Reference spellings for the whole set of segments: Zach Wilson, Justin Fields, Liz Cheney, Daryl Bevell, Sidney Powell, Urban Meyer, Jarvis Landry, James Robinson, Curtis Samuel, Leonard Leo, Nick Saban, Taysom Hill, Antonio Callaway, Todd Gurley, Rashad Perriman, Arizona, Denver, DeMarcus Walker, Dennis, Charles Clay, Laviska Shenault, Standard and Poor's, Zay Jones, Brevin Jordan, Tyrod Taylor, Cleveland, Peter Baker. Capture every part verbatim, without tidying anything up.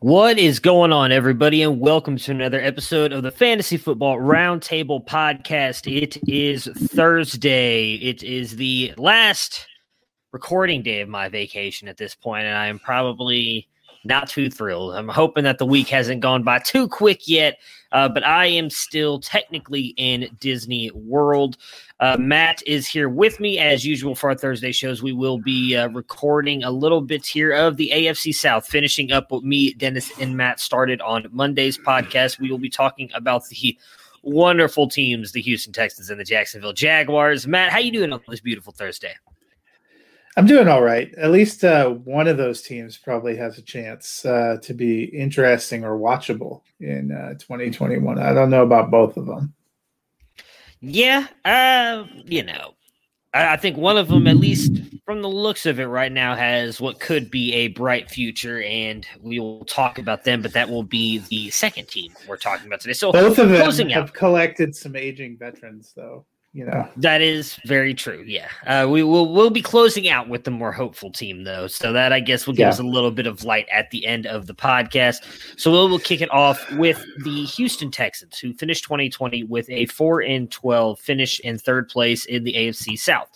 What is going on, everybody, and welcome to another episode of the Fantasy Football Roundtable Podcast. It is Thursday. It is the last recording day of my vacation at this point, and I am probably not too thrilled. I'm hoping that the week hasn't gone by too quick yet, uh, but I am still technically in Disney World. Uh, Matt is here with me as usual for our Thursday shows. We will be uh, recording a little bit here of the A F C South, finishing up what me, Dennis, and Matt started on Monday's podcast. We will be talking about the wonderful teams, the Houston Texans and the Jacksonville Jaguars. Matt, how you doing on this beautiful Thursday? I'm doing all right. At least uh, one of those teams probably has a chance uh, to be interesting or watchable in uh, twenty twenty-one. I don't know about both of them. Yeah, uh, you know, I, I think one of them, at least from the looks of it right now, has what could be a bright future, and we will talk about them, but that will be the second team we're talking about today. So both of them have out. collected some aging veterans, though. You know, that is very true. Yeah, uh, we will we'll be closing out with the more hopeful team, though. So that, I guess, will give yeah. us a little bit of light at the end of the podcast. So we'll, we'll kick it off with the Houston Texans, who finished twenty twenty with a four and twelve finish in third place in the A F C South.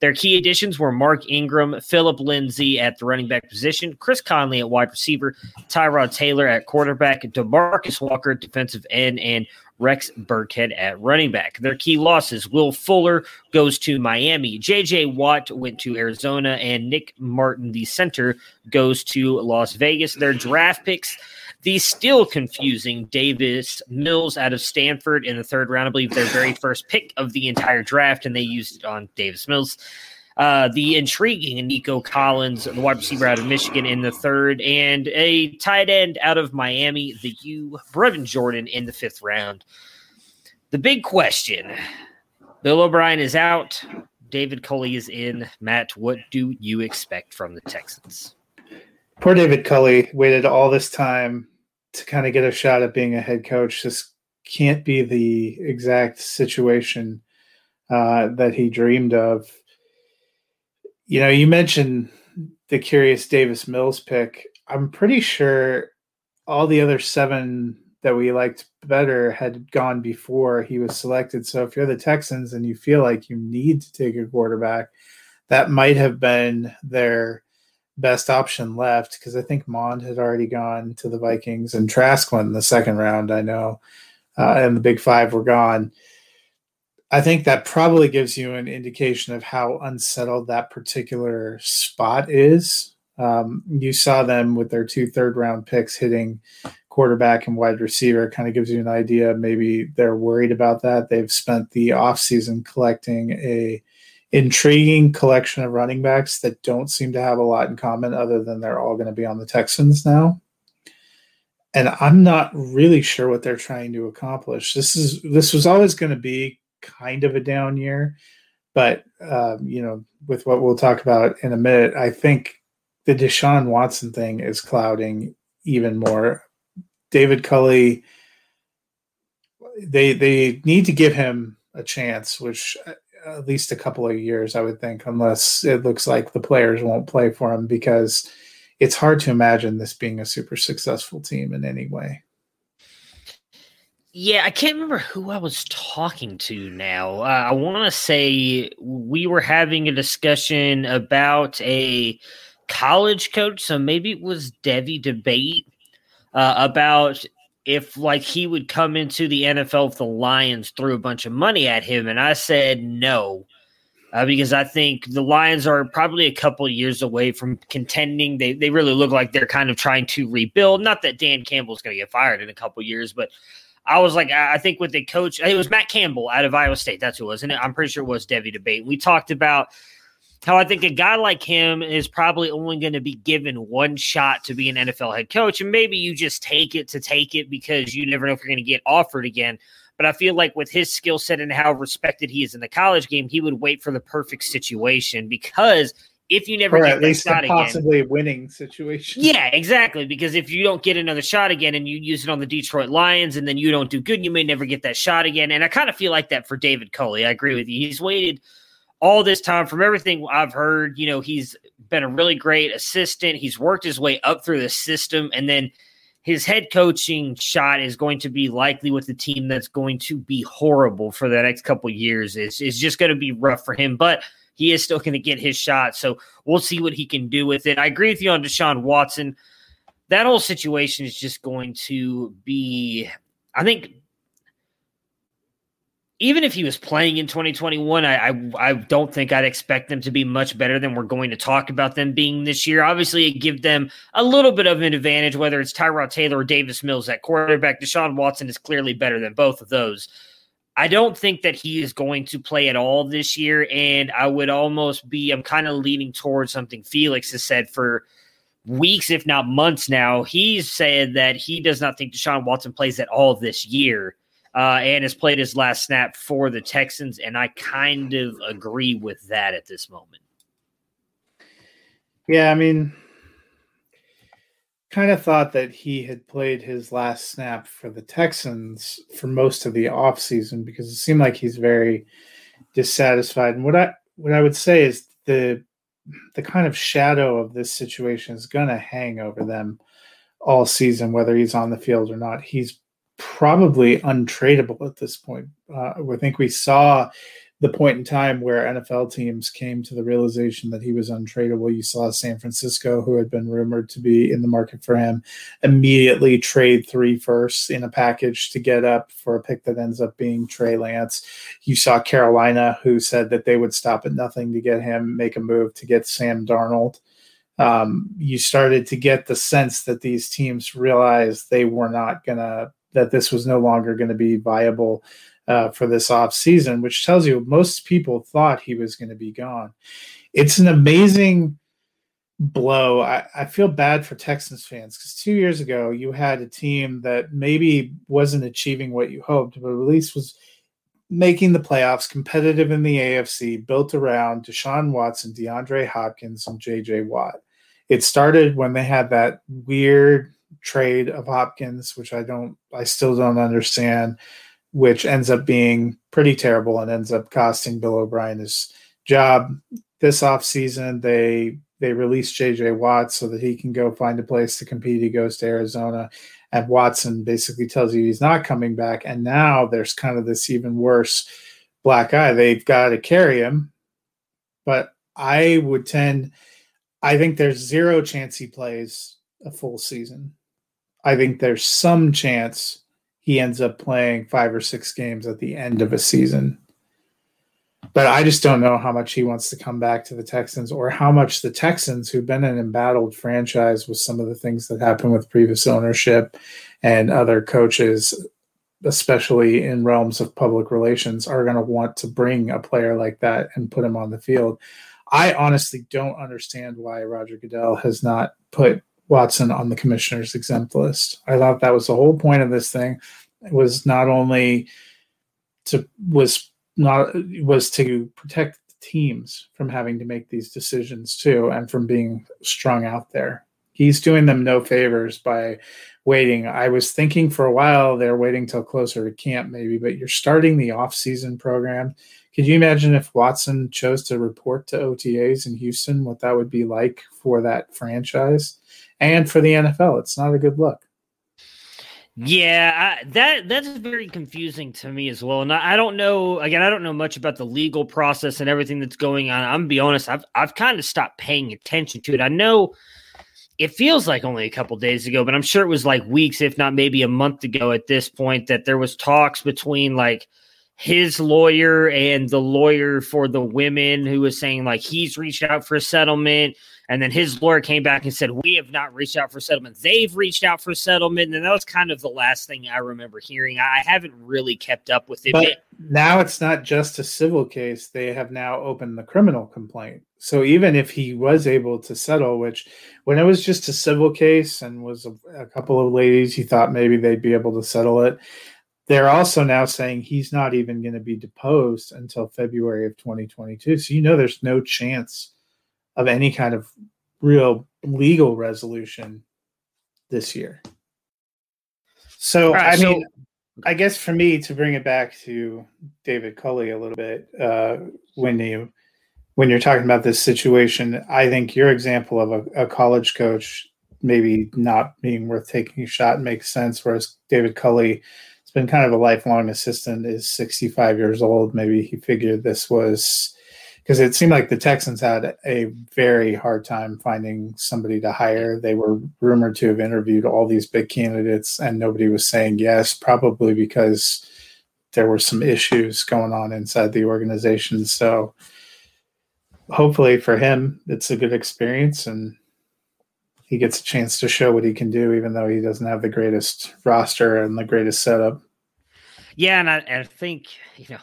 Their key additions were Mark Ingram, Phillip Lindsay at the running back position, Chris Conley at wide receiver, Tyrod Taylor at quarterback, DeMarcus Walker at defensive end, and Rex Burkhead at running back. Their key losses: Will Fuller goes to Miami, J J. Watt went to Arizona, and Nick Martin, the center, goes to Las Vegas. Their draft picks: the still confusing Davis Mills out of Stanford in the third round, I believe their very first pick of the entire draft, and they used it on Davis Mills. Uh, the intriguing Nico Collins, the wide receiver out of Michigan in the third, and a tight end out of Miami, the U, Brevin Jordan in the fifth round. The big question: Bill O'Brien is out, David Culley is in. Matt, what do you expect from the Texans? Poor David Culley waited all this time to kind of get a shot at being a head coach. This can't be the exact situation uh, that he dreamed of. You know, you mentioned the curious Davis Mills pick. I'm pretty sure all the other seven that we liked better had gone before he was selected. So if you're the Texans and you feel like you need to take a quarterback, that might have been their best option left, because I think Mond had already gone to the Vikings and Trask went in the second round, I know, uh, and the big five were gone. I think that probably gives you an indication of how unsettled that particular spot is. Um, you saw them with their two third-round picks hitting quarterback and wide receiver. Kind of gives you an idea. Maybe they're worried about that. They've spent the offseason collecting a intriguing collection of running backs that don't seem to have a lot in common other than they're all going to be on the Texans now. And I'm not really sure what they're trying to accomplish. This is this was always going to be kind of a down year, but um, you know, with what we'll talk about in a minute, I think the Deshaun Watson thing is clouding even more. David Culley, they they need to give him a chance, which at least a couple of years, I would think, unless it looks like the players won't play for him, because it's hard to imagine this being a super successful team in any way. Yeah, I can't remember who I was talking to now. Uh, I want to say we were having a discussion about a college coach, so maybe it was Devi Debate, uh, about if like he would come into the N F L if the Lions threw a bunch of money at him, and I said no, uh, because I think the Lions are probably a couple of years away from contending. They they really look like they're kind of trying to rebuild. Not that Dan Campbell's going to get fired in a couple of years, but I was like, I think with the coach, it was Matt Campbell out of Iowa State. That's who it was, and I'm pretty sure it was Devi Debate. We talked about how I think a guy like him is probably only going to be given one shot to be an N F L head coach, and maybe you just take it to take it because you never know if you're going to get offered again. But I feel like with his skill set and how respected he is in the college game, he would wait for the perfect situation, because if you never or get that shot again, possibly a winning situation. Yeah, exactly. Because if you don't get another shot again and you use it on the Detroit Lions and then you don't do good, you may never get that shot again. And I kind of feel like that for David Culley. I agree with you. He's waited all this time. From everything I've heard, you know, he's been a really great assistant. He's worked his way up through the system, and then his head coaching shot is going to be likely with a team that's going to be horrible for the next couple of years. It's, it's just going to be rough for him, but he is still going to get his shot, so we'll see what he can do with it. I agree with you on Deshaun Watson. That whole situation is just going to be, I think, even if he was playing in twenty twenty-one, I, I I don't think I'd expect them to be much better than we're going to talk about them being this year. Obviously, it give them a little bit of an advantage, whether it's Tyrod Taylor or Davis Mills at quarterback. Deshaun Watson is clearly better than both of those. I don't think that he is going to play at all this year, and I would almost be – I'm kind of leaning towards something Felix has said for weeks, if not months now. He's said that he does not think Deshaun Watson plays at all this year. Uh, and has played his last snap for the Texans, and I kind of agree with that at this moment. Yeah, I mean, kind of thought that he had played his last snap for the Texans for most of the offseason, because it seemed like he's very dissatisfied. And what I what I would say is the the kind of shadow of this situation is going to hang over them all season, whether he's on the field or not. He's probably untradeable at this point. Uh, I think we saw the point in time where N F L teams came to the realization that he was untradeable. You saw San Francisco, who had been rumored to be in the market for him, immediately trade three firsts in a package to get up for a pick that ends up being Trey Lance. You saw Carolina, who said that they would stop at nothing to get him, make a move to get Sam Darnold. Um, you started to get the sense that these teams realized they were not going to that this was no longer going to be viable uh, for this offseason, which tells you most people thought he was going to be gone. It's an amazing blow. I, I feel bad for Texans fans, because two years ago you had a team that maybe wasn't achieving what you hoped, but at least was making the playoffs, competitive in the A F C, built around Deshaun Watson, DeAndre Hopkins, and J J. Watt. It started when they had that weird trade of Hopkins, which I don't, I still don't understand, which ends up being pretty terrible and ends up costing Bill O'Brien his job. This offseason, they they released J J. Watt so that he can go find a place to compete. He goes to Arizona, and Watson basically tells you he's not coming back. And now there's kind of this even worse black eye. They've got to carry him, but I would tend. I think there's zero chance he plays a full season. I think there's some chance he ends up playing five or six games at the end of a season. But I just don't know how much he wants to come back to the Texans, or how much the Texans, who've been an embattled franchise with some of the things that happened with previous ownership and other coaches, especially in realms of public relations, are going to want to bring a player like that and put him on the field. I honestly don't understand why Roger Goodell has not put Watson on the commissioner's exempt list. I thought that was the whole point of this thing. It was not only to was not was to protect the teams from having to make these decisions too, and from being strung out there. He's doing them no favors by waiting. I was thinking for a while they're waiting till closer to camp maybe, but you're starting the off-season program. Could you imagine if Watson chose to report to O T As in Houston, what that would be like for that franchise and for the N F L? It's not a good look. Yeah, I, that that's very confusing to me as well. And I, I don't know, again, I don't know much about the legal process and everything that's going on. I'm going to be honest, I've I've kind of stopped paying attention to it. I know it feels like only a couple days ago, but I'm sure it was like weeks, if not maybe a month ago at this point, that there was talks between like his lawyer and the lawyer for the women, who was saying like he's reached out for a settlement. And then his lawyer came back and said, we have not reached out for settlement. They've reached out for settlement. And that was kind of the last thing I remember hearing. I haven't really kept up with it. But now it's not just a civil case. They have now opened the criminal complaint. So even if he was able to settle, which when it was just a civil case and was a, a couple of ladies, he thought maybe they'd be able to settle it. They're also now saying he's not even going to be deposed until February of twenty twenty-two. So, you know, there's no chance of any kind of real legal resolution this year. So, right, I so- mean, I guess for me, to bring it back to David Culley a little bit, uh, when you, when you're talking about this situation, I think your example of a, a college coach maybe not being worth taking a shot makes sense, whereas David Culley, it's been kind of a lifelong assistant, is sixty-five years old. Maybe he figured this was, because it seemed like the Texans had a very hard time finding somebody to hire. They were rumored to have interviewed all these big candidates and nobody was saying yes, probably because there were some issues going on inside the organization. So hopefully for him, it's a good experience and he gets a chance to show what he can do, even though he doesn't have the greatest roster and the greatest setup. Yeah. And I, and I think, you know,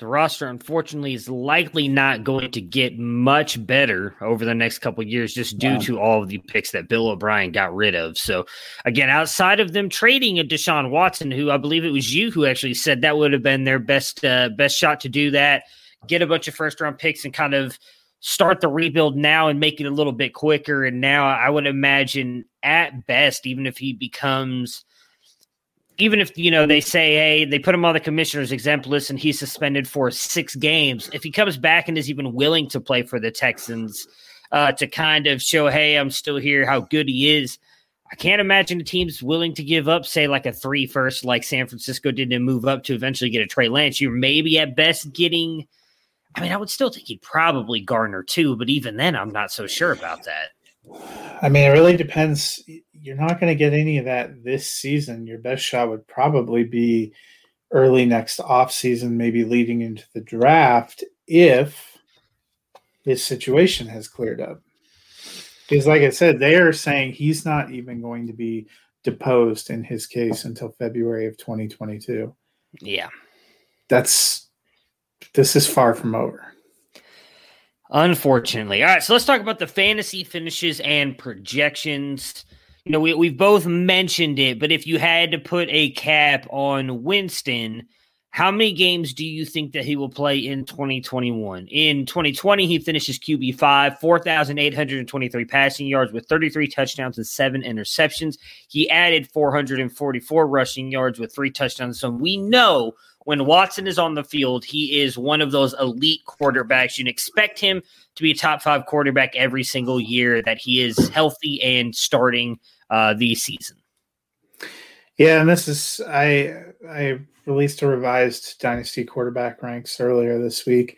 the roster, unfortunately, is likely not going to get much better over the next couple of years, just due yeah. to all of the picks that Bill O'Brien got rid of. So again, outside of them trading a Deshaun Watson, who I believe it was you who actually said that would have been their best, uh, best shot to do that, get a bunch of first round picks and kind of start the rebuild now and make it a little bit quicker. And now I would imagine at best, even if he becomes, even if, you know, they say, hey, they put him on the commissioner's exempt list and he's suspended for six games. If he comes back and is even willing to play for the Texans, uh, to kind of show, hey, I'm still here, how good he is, I can't imagine the team's willing to give up, say, like a three first, like San Francisco did, and move up to eventually get a Trey Lance. You're maybe at best getting, I mean, I would still think he'd probably garner two, but even then I'm not so sure about that. I mean, it really depends. You're not going to get any of that this season. Your best shot would probably be early next offseason, maybe leading into the draft, if his situation has cleared up. Because like I said, they are saying he's not even going to be deposed in his case until February of twenty twenty-two. Yeah. That's, this is far from over. Unfortunately. All right, so let's talk about the fantasy finishes and projections. You know, we, we've both mentioned it, but if you had to put a cap on Winston, how many games do you think that he will play in twenty twenty-one? In twenty twenty, he finishes Q B five, four thousand eight hundred twenty-three passing yards with thirty-three touchdowns and seven interceptions. He added four hundred forty-four rushing yards with three touchdowns. So we know when Watson is on the field, he is one of those elite quarterbacks. You'd expect him to be a top five quarterback every single year that he is healthy and starting uh, the season. Yeah, and this is I I released a revised Dynasty quarterback ranks earlier this week.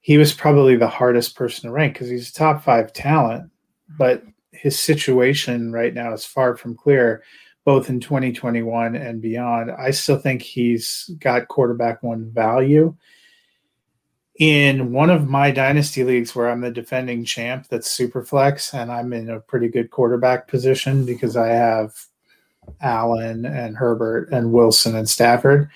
He was probably the hardest person to rank because he's a top five talent, but his situation right now is far from clear, both in twenty twenty-one and beyond. I still think he's got quarterback one value. In one of my dynasty leagues where I'm the defending champ, that's Superflex, and I'm in a pretty good quarterback position because I have Allen and Herbert and Wilson and Stafford.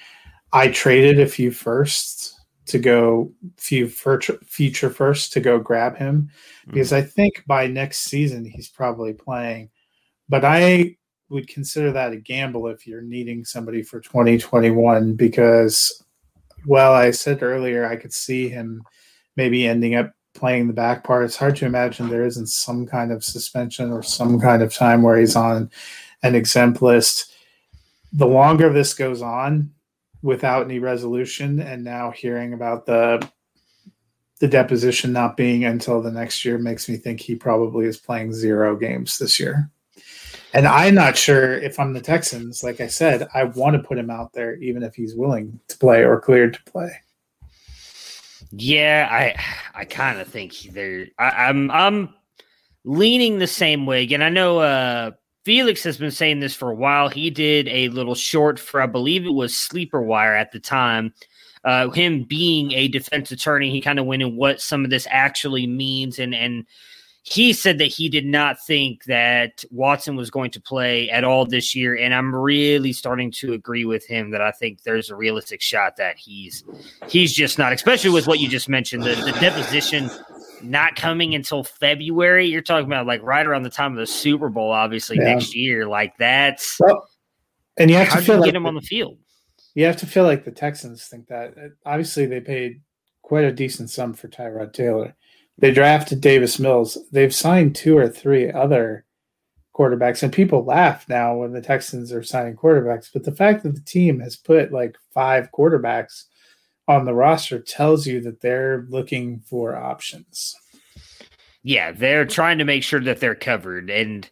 I traded a few firsts to go few future firsts to go grab him because I think by next season he's probably playing. But I would consider that a gamble if you're needing somebody for twenty twenty-one because, well, I said earlier I could see him maybe ending up playing the back part. It's hard to imagine there isn't some kind of suspension or some kind of time where he's on an exempt list. The longer this goes on without any resolution, and now hearing about the the deposition not being until the next year makes me think he probably is playing zero games this year. And I'm not sure if I'm the Texans. Like I said, I want to put him out there even if he's willing to play or cleared to play. Yeah, I I kind of think they're I, I'm I'm leaning the same way. And I know uh Felix has been saying this for a while. He did a little short for, I believe it was Sleeper Wire at the time. Uh, him being a defense attorney, he kind of went in what some of this actually means. And, and he said that he did not think that Watson was going to play at all this year. And I'm really starting to agree with him that I think there's a realistic shot that he's he's just not, especially with what you just mentioned, the, the deposition not coming until February. You're talking about like right around the time of the Super Bowl, obviously, yeah. Next year. Like that's well, and you have to feel like get him the, on the field. You have to feel like the Texans think that. Obviously, they paid quite a decent sum for Tyrod Taylor. They drafted Davis Mills. They've signed two or three other quarterbacks, and people laugh now when the Texans are signing quarterbacks. But the fact that the team has put like five quarterbacks on the roster tells you that they're looking for options. Yeah, they're trying to make sure that they're covered. And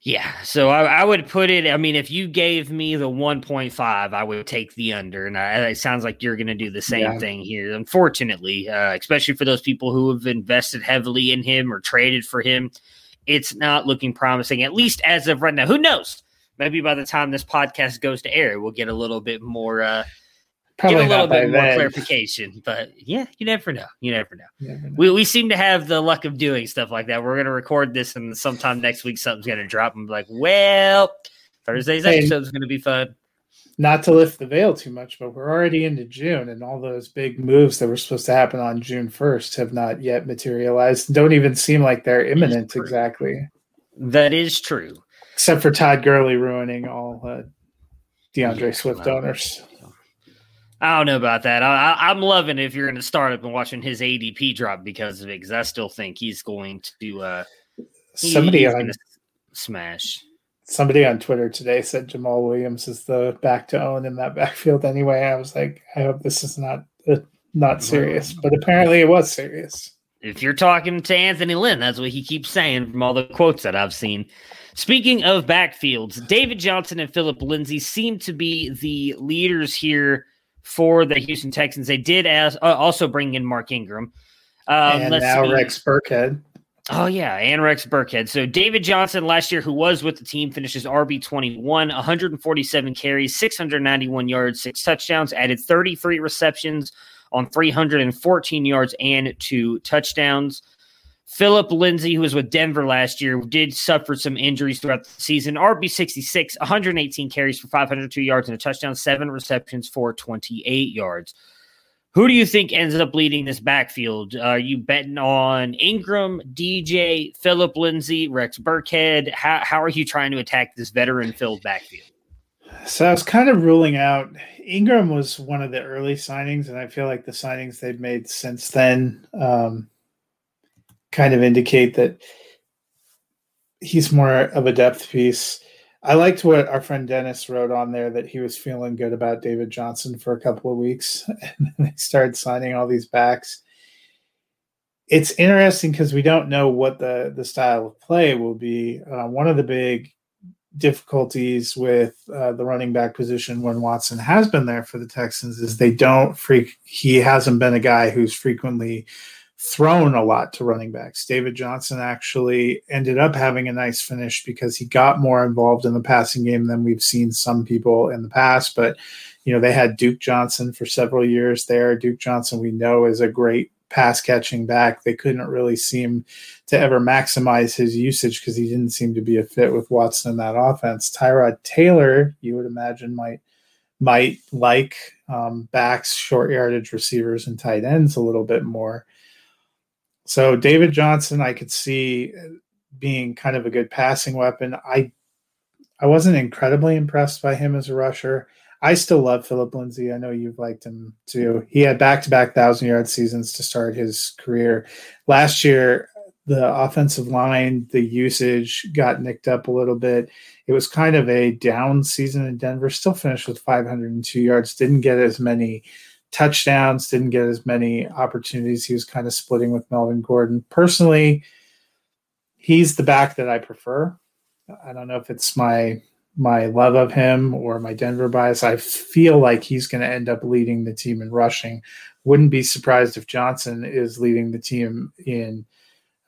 yeah, so I, I would put it, I mean, if you gave me the one point five, I would take the under. And I, it sounds like you're going to do the same yeah. thing here, unfortunately, uh, especially for those people who have invested heavily in him or traded for him. It's not looking promising, at least as of right now. Who knows? Maybe by the time this podcast goes to air, we'll get a little bit more uh, – Probably Get a little bit more then. clarification, but yeah, you never know. You never know. You never know. We we seem to have the luck of doing stuff like that. We're going to record this, and sometime next week something's going to drop, and be like, well, Thursday's hey, episode is going to be fun. Not to lift the veil too much, but we're already into June, and all those big moves that were supposed to happen on June first have not yet materialized. Don't even seem like they're imminent exactly. That is true. Except for Todd Gurley ruining all uh, DeAndre yeah, Swift owners. That. I don't know about that. I, I, I'm loving it if you're going to start up and watching his A D P drop because of it, because I still think he's going to uh, somebody he, on smash. Somebody on Twitter today said Jamal Williams is the back to own in that backfield anyway. I was like, I hope this is not uh, not serious, but apparently it was serious. If you're talking to Anthony Lynn, that's what he keeps saying from all the quotes that I've seen. Speaking of backfields, David Johnson and Phillip Lindsay seem to be the leaders here for the Houston Texans. They did as, uh, also bring in Mark Ingram. Um, and let's now see. Rex Burkhead. Oh, yeah, and Rex Burkhead. So David Johnson last year, who was with the team, finishes R B twenty-one, one hundred forty-seven carries, six hundred ninety-one yards, six touchdowns, added thirty-three receptions on three hundred fourteen yards and two touchdowns. Phillip Lindsay, who was with Denver last year, did suffer some injuries throughout the season. R B sixty-six, one hundred eighteen carries for five hundred two yards and a touchdown, seven receptions for twenty-eight yards. Who do you think ends up leading this backfield? Are you betting on Ingram, D J, Phillip Lindsay, Rex Burkhead? How, how are you trying to attack this veteran-filled backfield? So I was kind of ruling out Ingram was one of the early signings, and I feel like the signings they've made since then um, – kind of indicate that he's more of a depth piece. I liked what our friend Dennis wrote on there, that he was feeling good about David Johnson for a couple of weeks, and then they started signing all these backs. It's interesting because we don't know what the, the style of play will be. Uh, one of the big difficulties with uh, the running back position when Watson has been there for the Texans is they don't freak. He hasn't been a guy who's frequently thrown a lot to running backs. David Johnson actually ended up having a nice finish because he got more involved in the passing game than we've seen some people in the past. But, you know, they had Duke Johnson for several years there. Duke Johnson, we know, is a great pass catching back. They couldn't really seem to ever maximize his usage because he didn't seem to be a fit with Watson in that offense. Tyrod Taylor, you would imagine, might might like um, backs, short yardage receivers, and tight ends a little bit more. So David Johnson, I could see being kind of a good passing weapon. I I wasn't incredibly impressed by him as a rusher. I still love Philip Lindsay. I know you've liked him too. He had back-to-back one thousand-yard seasons to start his career. Last year, the offensive line, the usage got nicked up a little bit. It was kind of a down season in Denver. Still finished with five hundred two yards. Didn't get as many touchdowns. Didn't get as many opportunities. He was kind of splitting with Melvin Gordon. Personally, he's the back that I prefer. I don't know if it's my... my love of him or my Denver bias. I feel like he's going to end up leading the team in rushing. Wouldn't be surprised if Johnson is leading the team in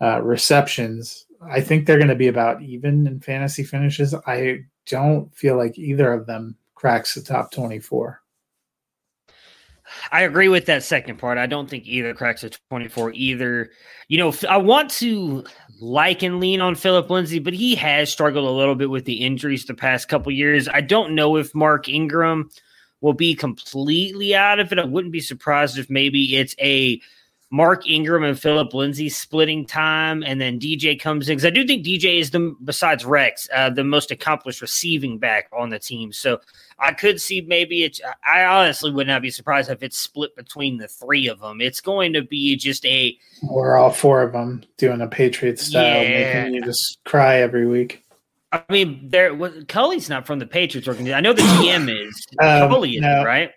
uh, receptions. I think they're going to be about even in fantasy finishes. I don't feel like either of them cracks the top twenty-four. I agree with that second part. I don't think either cracks a twenty-four either. You know, I want to like and lean on Philip Lindsay, but he has struggled a little bit with the injuries the past couple years. I don't know if Mark Ingram will be completely out of it. I wouldn't be surprised if maybe it's a Mark Ingram and Philip Lindsay splitting time, and then D J comes in. Because I do think D J is, the besides Rex, uh, the most accomplished receiving back on the team. So I could see maybe it's – I honestly would not be surprised if it's split between the three of them. It's going to be just a – We're all four of them doing a Patriots style, yeah. Making you just cry every week. I mean, there Culley's not from the Patriots organization. I know the G M is. Um, Culley is, no, right?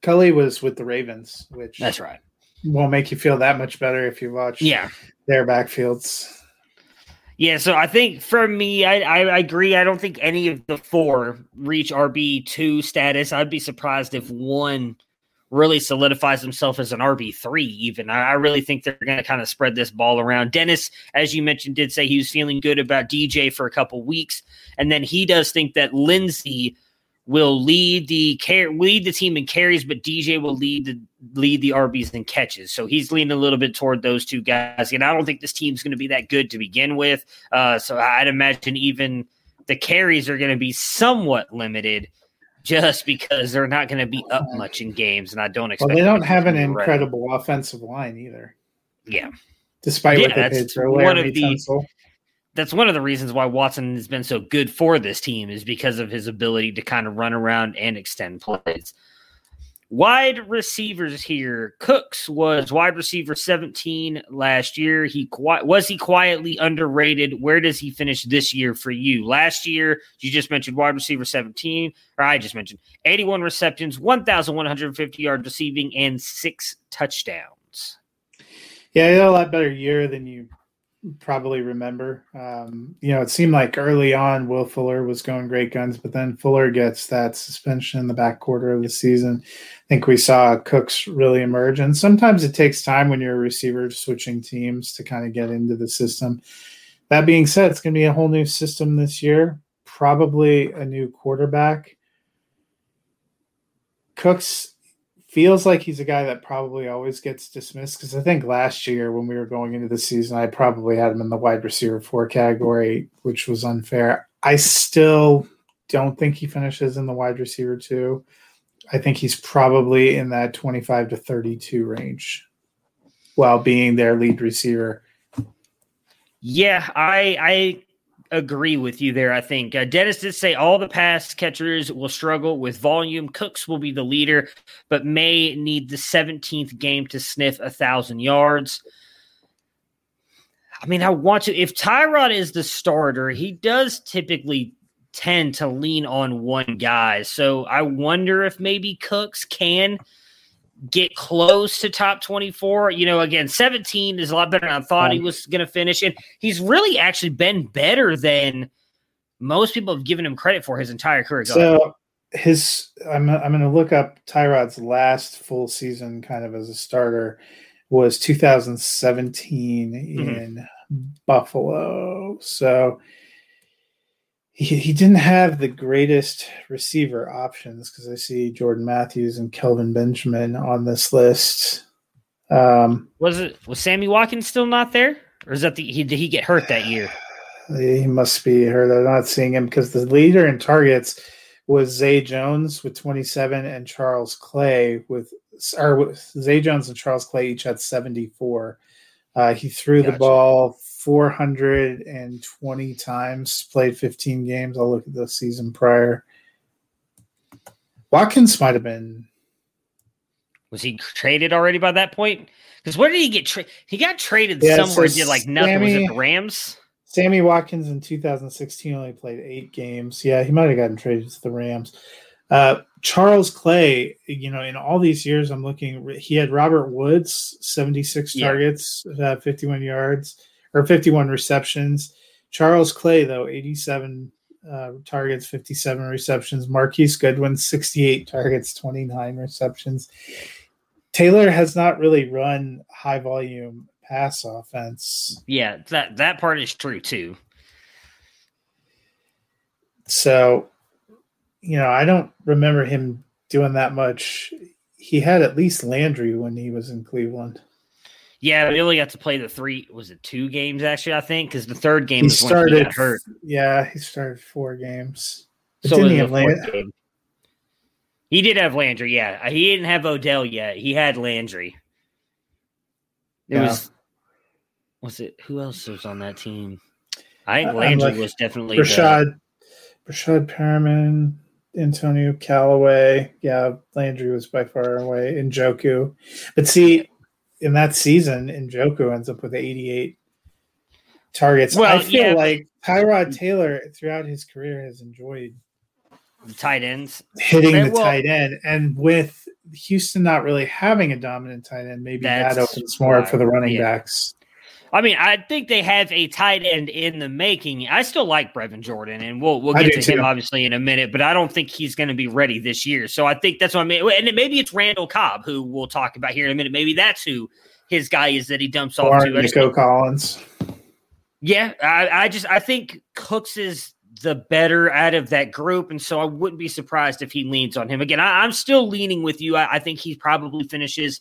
Culley was with the Ravens, which – That's right. Will make you feel that much better if you watch yeah. their backfields. Yeah, so I think for me, I, I, I agree. I don't think any of the four reach R B two status. I'd be surprised if one really solidifies himself as an R B three even. I, I really think they're going to kind of spread this ball around. Dennis, as you mentioned, did say he was feeling good about D J for a couple weeks, and then he does think that Lindsay – will lead the car- lead the team in carries, but D J will lead the lead the R Bs in catches. So he's leaning a little bit toward those two guys. And I don't think this team's going to be that good to begin with. Uh, so I'd imagine even the carries are going to be somewhat limited, just because they're not going to be up much in games. And I don't expect. Well, they don't have an incredible right. offensive line either. Yeah, despite yeah, what they did for Larry Tunsil. That's one of the reasons why Watson has been so good for this team is because of his ability to kind of run around and extend plays. Wide receivers here. Cooks was wide receiver seventeen last year. He was he quietly underrated? Where does he finish this year for you? Last year, you just mentioned wide receiver seventeen, or I just mentioned eighty-one receptions, one thousand one hundred fifty yards receiving, and six touchdowns. Yeah, he had a lot better year than you probably remember. Um, you know, it seemed like early on Will Fuller was going great guns, but then Fuller gets that suspension in the back quarter of the season. I think we saw Cooks really emerge, and sometimes it takes time when you're a receiver switching teams to kind of get into the system. That being said, it's going to be a whole new system this year, probably a new quarterback. Cooks feels like he's a guy that probably always gets dismissed because I think last year when we were going into the season, I probably had him in the wide receiver four category, which was unfair. I still don't think he finishes in the wide receiver two. I think he's probably in that twenty-five to thirty-two range while being their lead receiver. Yeah, I... I... agree with you there, I think. Uh, Dennis did say all the pass catchers will struggle with volume. Cooks will be the leader, but may need the seventeenth game to sniff one thousand yards. I mean, I want to. If Tyrod is the starter, he does typically tend to lean on one guy. So I wonder if maybe Cooks can get close to top twenty-four. You know, again, seventeen is a lot better than I thought he was going to finish. And he's really actually been better than most people have given him credit for his entire career. Go so ahead. his, I'm, I'm going to look up Tyrod's last full season kind of as a starter, was two thousand seventeen mm-hmm. in Buffalo. So he, he didn't have the greatest receiver options because I see Jordan Matthews and Kelvin Benjamin on this list. Um, was it was Sammy Watkins still not there, or is that the, he did he get hurt that year? He must be hurt. I'm not seeing him because the leader in targets was Zay Jones with twenty-seven and Charles Clay with or with Zay Jones and Charles Clay each had seventy-four. Uh, he threw gotcha. the ball four hundred twenty times, played fifteen games. I'll look at the season prior. Watkins might have been. Was he traded already by that point? Because where did he get traded? He got traded yeah, somewhere. So did like nothing. Sammy, was it the Rams? Sammy Watkins in two thousand sixteen only played eight games. Yeah, he might have gotten traded to the Rams. Uh, Charles Clay, you know, in all these years, I'm looking. He had Robert Woods, seventy-six yeah. targets, uh, fifty-one yards or fifty-one receptions. Charles Clay though, eighty-seven. Uh, targets, fifty-seven receptions. Marquise Goodwin, sixty-eight targets, twenty-nine receptions. Taylor has not really run high volume pass offense. Yeah, that, that part is true too. So, you know, I don't remember him doing that much. He had at least Landry when he was in Cleveland. Yeah, we only got to play the three, was it two games actually, I think? Because the third game he was started, when he got hurt. Yeah, he started four games. But so didn't he have Landry? Game. He did have Landry, yeah. He didn't have Odell yet. He had Landry. It yeah. was, was it, who else was on that team? I think Landry like, was definitely Rashad, the... Rashad Perriman, Antonio Callaway. Yeah, Landry was by far away. Njoku. But see... in that season, Njoku ends up with eighty-eight targets. Well, I feel yeah, like Tyrod Taylor throughout his career has enjoyed the tight ends hitting and, the well, tight end, and with Houston not really having a dominant tight end, maybe that opens more right. for the running yeah. backs. I mean, I think they have a tight end in the making. I still like Brevin Jordan, and we'll we'll get to too. him obviously in a minute, but I don't think he's going to be ready this year. So I think that's what I mean. And maybe it's Randall Cobb, who we'll talk about here in a minute. Maybe that's who his guy is that he dumps off or to. Nico Collins. Yeah, I, I just I think Cooks is the better out of that group, and so I wouldn't be surprised if he leans on him again. I, I'm still leaning with you. I, I think he probably finishes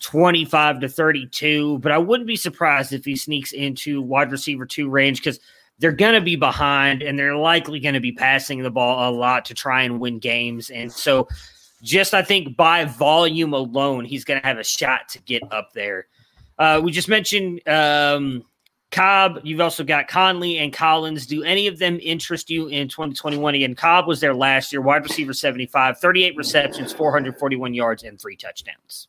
twenty-five to thirty-two, but I wouldn't be surprised if he sneaks into wide receiver two range because they're going to be behind and they're likely going to be passing the ball a lot to try and win games. And so just, I think by volume alone, he's going to have a shot to get up there. Uh, we just mentioned um, Cobb. You've also got Conley and Collins. Do any of them interest you in twenty twenty-one? Again, Cobb was there last year, wide receiver seventy-five, thirty-eight receptions, four hundred forty-one yards, and three touchdowns.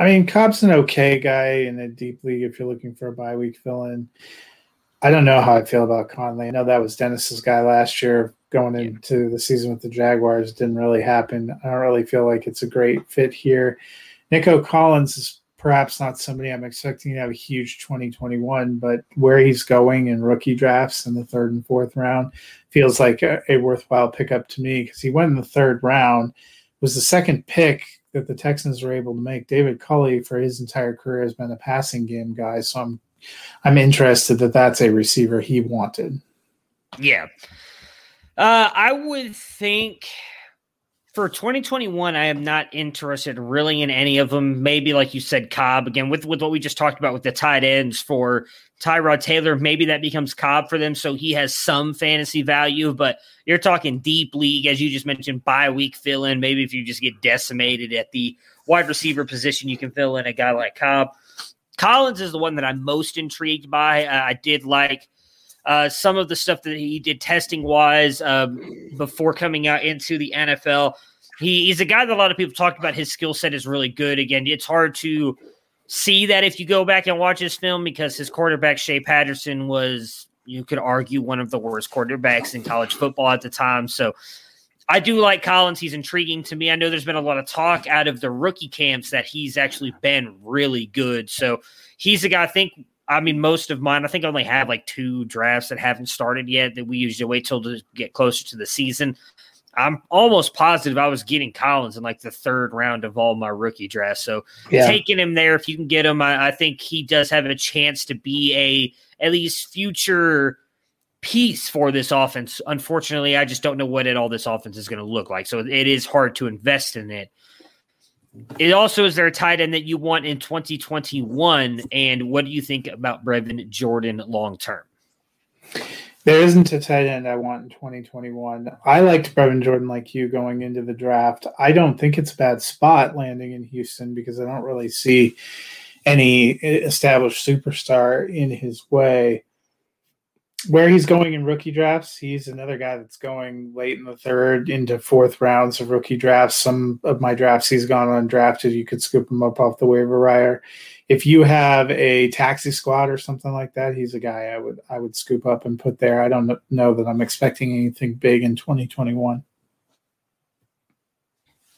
I mean, Cobb's an okay guy in a deep league if you're looking for a bye week fill-in. I don't know how I feel about Conley. I know that was Dennis's guy last year going yeah. into the season with the Jaguars. Didn't really happen. I don't really feel like it's a great fit here. Nico Collins is perhaps not somebody I'm expecting to have a huge twenty twenty-one, but where he's going in rookie drafts in the third and fourth round feels like a, a worthwhile pickup to me because he went in the third round, was the second pick that the Texans were able to make. David Culley for his entire career has been a passing game guy. So I'm, I'm interested that that's a receiver he wanted. Yeah. Uh, I would think for twenty twenty-one, I am not interested really in any of them. Maybe like you said, Cobb again, with, with what we just talked about with the tight ends for Tyrod Taylor, maybe that becomes Cobb for them. So he has some fantasy value, but you're talking deep league, as you just mentioned, bye week fill in. Maybe if you just get decimated at the wide receiver position, you can fill in a guy like Cobb. Collins is the one that I'm most intrigued by. Uh, I did like uh, some of the stuff that he did testing wise um, before coming out into the N F L. He, he's a guy that a lot of people talked about. His skill set is really good. Again, it's hard to see that if you go back and watch his film, because his quarterback, Shea Patterson, was, you could argue, one of the worst quarterbacks in college football at the time. So I do like Collins. He's intriguing to me. I know there's been a lot of talk out of the rookie camps that he's actually been really good. So he's a guy, I think, I mean, most of mine, I think I only have like two drafts that haven't started yet that we usually wait till to get closer to the season. I'm almost positive I was getting Collins in like the third round of all my rookie drafts. So yeah. taking him there, if you can get him, I, I think he does have a chance to be a at least future piece for this offense. Unfortunately, I just don't know what at all this offense is going to look like. So it is hard to invest in it. It also is there a tight end that you want in twenty twenty-one? And what do you think about Brevin Jordan long-term? There isn't a tight end I want in twenty twenty-one. I liked Brevin Jordan like you going into the draft. I don't think it's a bad spot landing in Houston because I don't really see any established superstar in his way. Where he's going in rookie drafts, he's another guy that's going late in the third into fourth rounds of rookie drafts. Some of my drafts he's gone undrafted. You could scoop him up off the waiver wire. If you have a taxi squad or something like that, he's a guy I would I would scoop up and put there. I don't know that I'm expecting anything big in twenty twenty-one.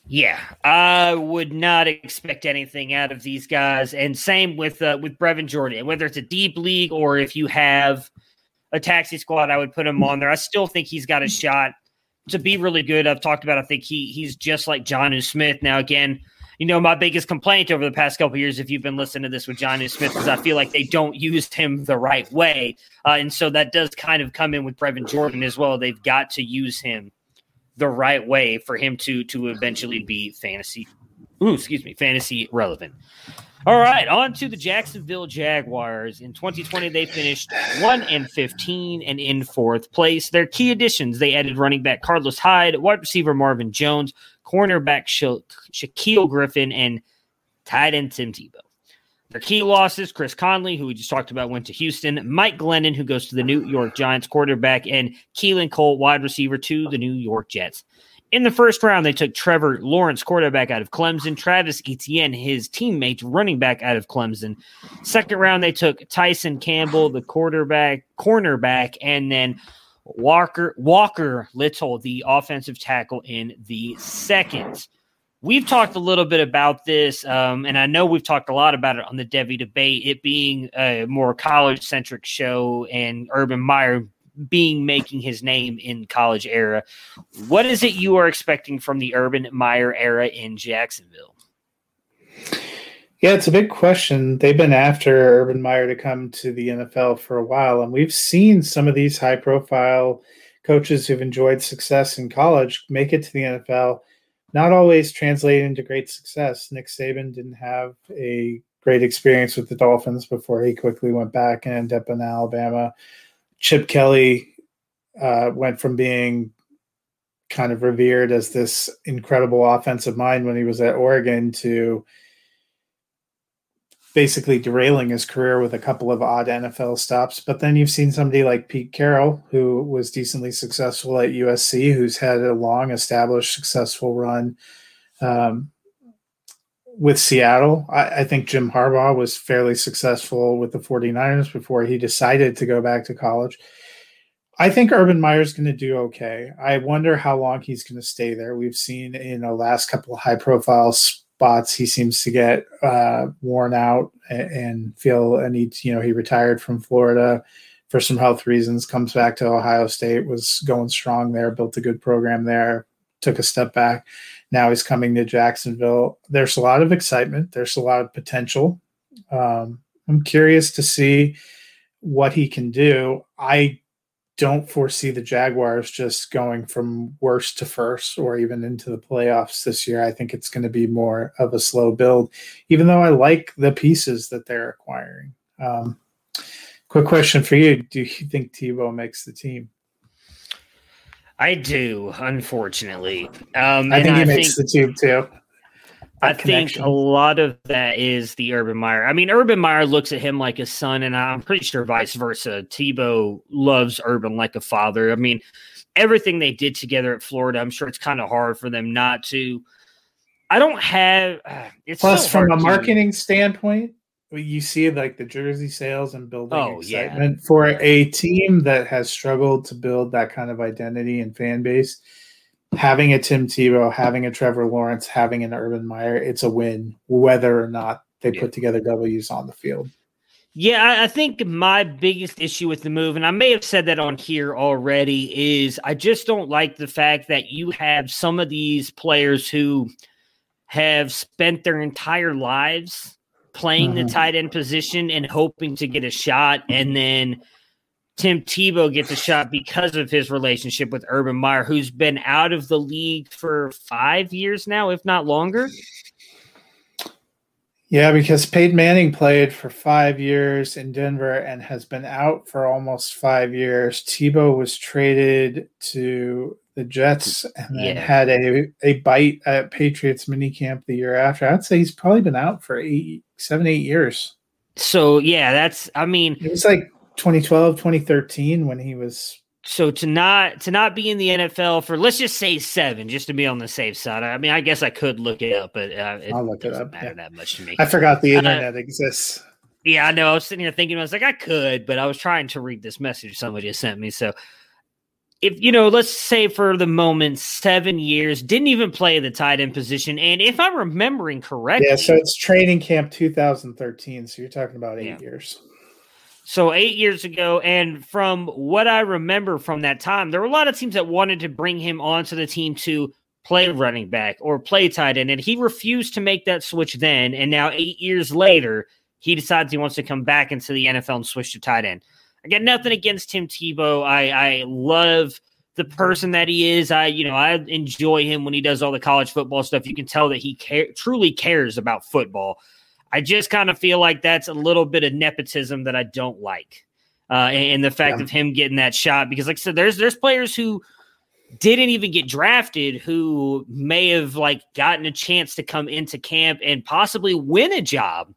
Yeah, I would not expect anything out of these guys. And same with uh, with Brevin Jordan. Whether it's a deep league or if you have a taxi squad, I would put him on there. I still think he's got a shot to be really good. I've talked about, I think he he's just like Jonnu Smith. Now, again, you know, my biggest complaint over the past couple of years, if you've been listening to this with Jonnu Smith, is I feel like they don't use him the right way. Uh, and so that does kind of come in with Brevin Jordan as well. They've got to use him the right way for him to, to eventually be fantasy. Ooh, excuse me, fantasy relevant. All right, on to the Jacksonville Jaguars. In twenty twenty, they finished one and fifteen and in fourth place. Their key additions, they added running back Carlos Hyde, wide receiver Marvin Jones, cornerback Sha- Shaquille Griffin, and tight end Tim Tebow. Their key losses, Chris Conley, who we just talked about, went to Houston, Mike Glennon, who goes to the New York Giants, quarterback, and Keelan Cole, wide receiver, to the New York Jets. In the first round, they took Trevor Lawrence, quarterback out of Clemson, Travis Etienne, his teammate, running back out of Clemson. Second round, they took Tyson Campbell, the quarterback, cornerback, and then Walker Walker Little, the offensive tackle, in the second. We've talked a little bit about this, um, and I know we've talked a lot about it on the Devy Debate, it being a more college-centric show and Urban Meyer being making his name in college era. What is it you are expecting from the Urban Meyer era in Jacksonville? Yeah, it's a big question. They've been after Urban Meyer to come to the N F L for a while, and we've seen some of these high-profile coaches who've enjoyed success in college make it to the N F L, not always translating into great success. Nick Saban didn't have a great experience with the Dolphins before he quickly went back and ended up in Alabama. Chip Kelly uh, went from being kind of revered as this incredible offensive mind when he was at Oregon to basically derailing his career with a couple of odd N F L stops. But then you've seen somebody like Pete Carroll, who was decently successful at U S C, who's had a long, established, successful run um, with Seattle. I, I think Jim Harbaugh was fairly successful with the forty-niners before he decided to go back to college. I think Urban Meyer's going to do okay. I wonder how long he's going to stay there. We've seen in the last couple of high-profile spots he seems to get uh, worn out and, and feel a need to, you know, he retired from Florida for some health reasons, comes back to Ohio State, was going strong there, built a good program there, took a step back. Now he's coming to Jacksonville. There's a lot of excitement. There's a lot of potential. Um, I'm curious to see what he can do. I don't foresee the Jaguars just going from worst to first or even into the playoffs this year. I think it's going to be more of a slow build, even though I like the pieces that they're acquiring. Um, quick question for you. Do you think Tebow makes the team? I do, unfortunately. Um, I think he I makes think, the tube, too. That I connection. think a lot of that is the Urban Meyer. I mean, Urban Meyer looks at him like a son, and I'm pretty sure vice versa. Tebow loves Urban like a father. I mean, everything they did together at Florida, I'm sure it's kind of hard for them not to. I don't have – it's Plus, so from a marketing to, standpoint, you see like the jersey sales and building oh, excitement yeah. for a team that has struggled to build that kind of identity and fan base. Having a Tim Tebow, having a Trevor Lawrence, having an Urban Meyer, it's a win whether or not they yeah. put together W's on the field. Yeah, I, I think my biggest issue with the move, and I may have said that on here already, is I just don't like the fact that you have some of these players who have spent their entire lives playing mm-hmm. the tight end position and hoping to get a shot, and then Tim Tebow gets a shot because of his relationship with Urban Meyer, who's been out of the league for five years now, if not longer. Yeah, because Peyton Manning played for five years in Denver and has been out for almost five years. Tebow was traded to the Jets and then yeah. had a, a bite at Patriots minicamp the year after. I'd say he's probably been out for eight, seven, eight years. So, yeah, that's – I mean – it was like twenty twelve, twenty thirteen when he was – So to not to not be in the N F L for, let's just say seven, just to be on the safe side. I mean, I guess I could look it up, but uh, it I'll look doesn't it up. matter yeah. that much to me. I forgot the internet uh, exists. Yeah, I know. I was sitting here thinking, I was like, I could, but I was trying to read this message somebody just sent me. So if, you know, let's say for the moment, seven years, didn't even play the tight end position. And if I'm remembering correctly. Yeah, so it's training camp two thousand thirteen. So you're talking about eight yeah. years. So eight years ago, and from what I remember from that time, there were a lot of teams that wanted to bring him onto the team to play running back or play tight end, and he refused to make that switch then, and now eight years later, he decides he wants to come back into the N F L and switch to tight end. I got nothing against Tim Tebow. I, I love the person that he is. I, you know, I enjoy him when he does all the college football stuff. You can tell that he care, truly cares about football. I just kind of feel like that's a little bit of nepotism that I don't like, uh, and, and the fact yeah. of him getting that shot. Because, like I said, there's there's players who didn't even get drafted who may have like gotten a chance to come into camp and possibly win a job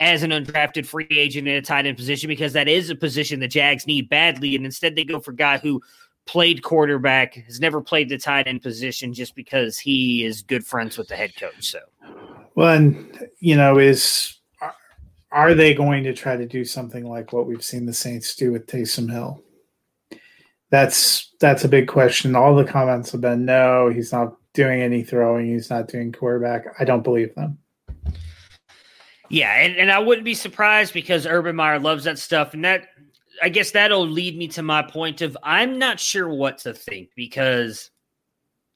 as an undrafted free agent in a tight end position, because that is a position the Jags need badly. And instead, they go for a guy who played quarterback, has never played the tight end position, just because he is good friends with the head coach. So. Well, and, you know, is are, are they going to try to do something like what we've seen the Saints do with Taysom Hill? That's that's a big question. All the comments have been, no, he's not doing any throwing. He's not doing quarterback. I don't believe them. Yeah, and, and I wouldn't be surprised, because Urban Meyer loves that stuff. And that, I guess that'll lead me to my point of, I'm not sure what to think, because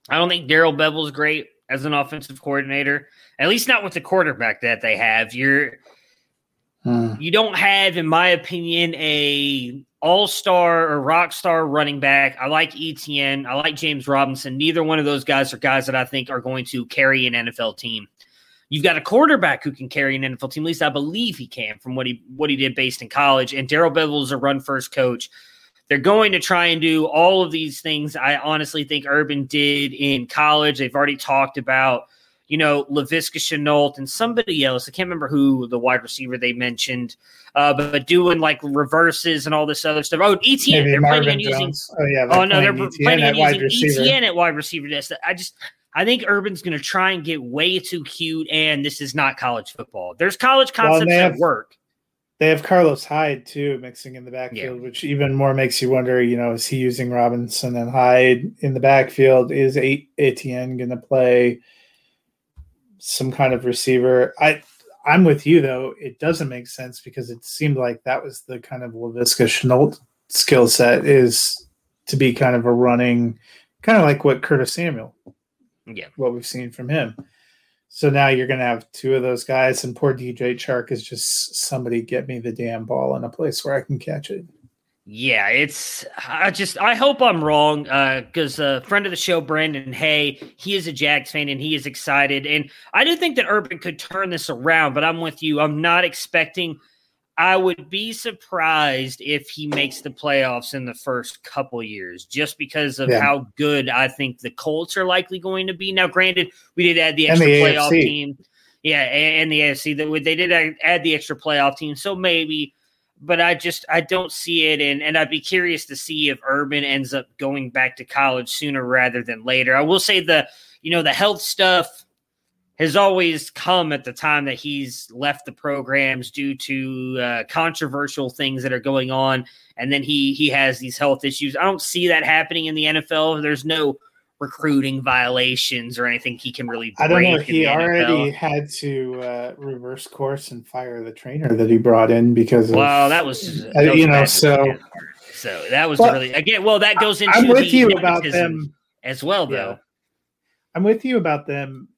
I don't think Daryl Bevell's great as an offensive coordinator, at least not with the quarterback that they have. You're hmm. you don't have, in my opinion, a all-star or rock star running back. I like Etienne. I like James Robinson. Neither one of those guys are guys that I think are going to carry an N F L team. You've got a quarterback who can carry an N F L team. At least I believe he can, from what he what he did based in college. And Daryl Bevell is a run-first coach. They're going to try and do all of these things I honestly think Urban did in college. They've already talked about, you know, Laviska Shenault and somebody else. I can't remember who the wide receiver they mentioned, uh, but, but doing like reverses and all this other stuff. Oh, Etienne. Maybe they're Marvin Jones. Using, oh, yeah, oh no, they're planning on using receiver. Etienne at wide receiver. I just I think Urban's going to try and get way too cute, and this is not college football. There's college concepts well, have- that work. They have Carlos Hyde, too, mixing in the backfield, yeah. which even more makes you wonder, you know, is he using Robinson and Hyde in the backfield? Is Etienne going to play some kind of receiver? I, I'm with you, though. It doesn't make sense, because it seemed like that was the kind of Laviska Shenault skill set, is to be kind of a running, kind of like what Curtis Samuel, yeah, what we've seen from him. So now you're going to have two of those guys, and poor D J Chark is just, somebody get me the damn ball in a place where I can catch it. Yeah, it's I just I hope I'm wrong, because uh, a friend of the show, Brandin Hay, he is a Jags fan, and he is excited. And I do think that Urban could turn this around, but I'm with you. I'm not expecting – I would be surprised if he makes the playoffs in the first couple years, just because of yeah. how good I think the Colts are likely going to be. Now, granted, we did add the extra the playoff A F C team. Yeah, and the A F C. They did add the extra playoff team, so maybe. But I just I don't see it, and, and I'd be curious to see if Urban ends up going back to college sooner rather than later. I will say the you know the health stuff has always come at the time that he's left the programs due to uh, controversial things that are going on, and then he he has these health issues. I don't see that happening in the N F L. There's no recruiting violations or anything he can really break. I don't know. He already had to uh, reverse course and fire the trainer that he brought in because of, well, that was uh, you know so so that was well, really again. Well, that goes into I'm with the you about them as well, though. Yeah. I'm with you about them.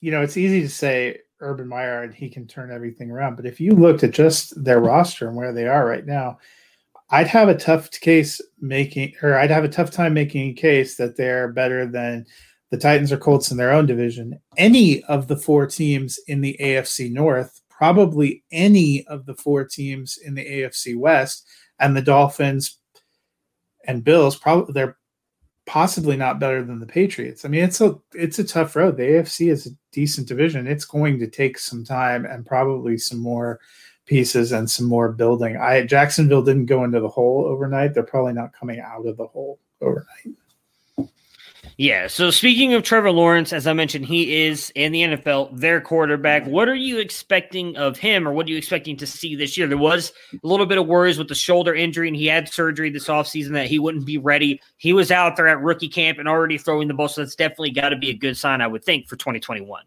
You know, it's easy to say Urban Meyer and he can turn everything around, but if you looked at just their roster and where they are right now, I'd have a tough case making, or I'd have a tough time making a case that they're better than the Titans or Colts in their own division. Any of the four teams in the A F C North, probably any of the four teams in the A F C West, and the Dolphins and Bills, probably they're possibly not better than the Patriots. I mean, it's a it's a tough road. The A F C is a decent division. It's going to take some time and probably some more pieces and some more building. I Jacksonville didn't go into the hole overnight. They're probably not coming out of the hole overnight. Yeah. So speaking of Trevor Lawrence, as I mentioned, he is in the N F L, their quarterback. What are you expecting of him, or what are you expecting to see this year? There was a little bit of worries with the shoulder injury, and he had surgery this offseason that he wouldn't be ready. He was out there at rookie camp and already throwing the ball. So that's definitely got to be a good sign, I would think, for twenty twenty-one.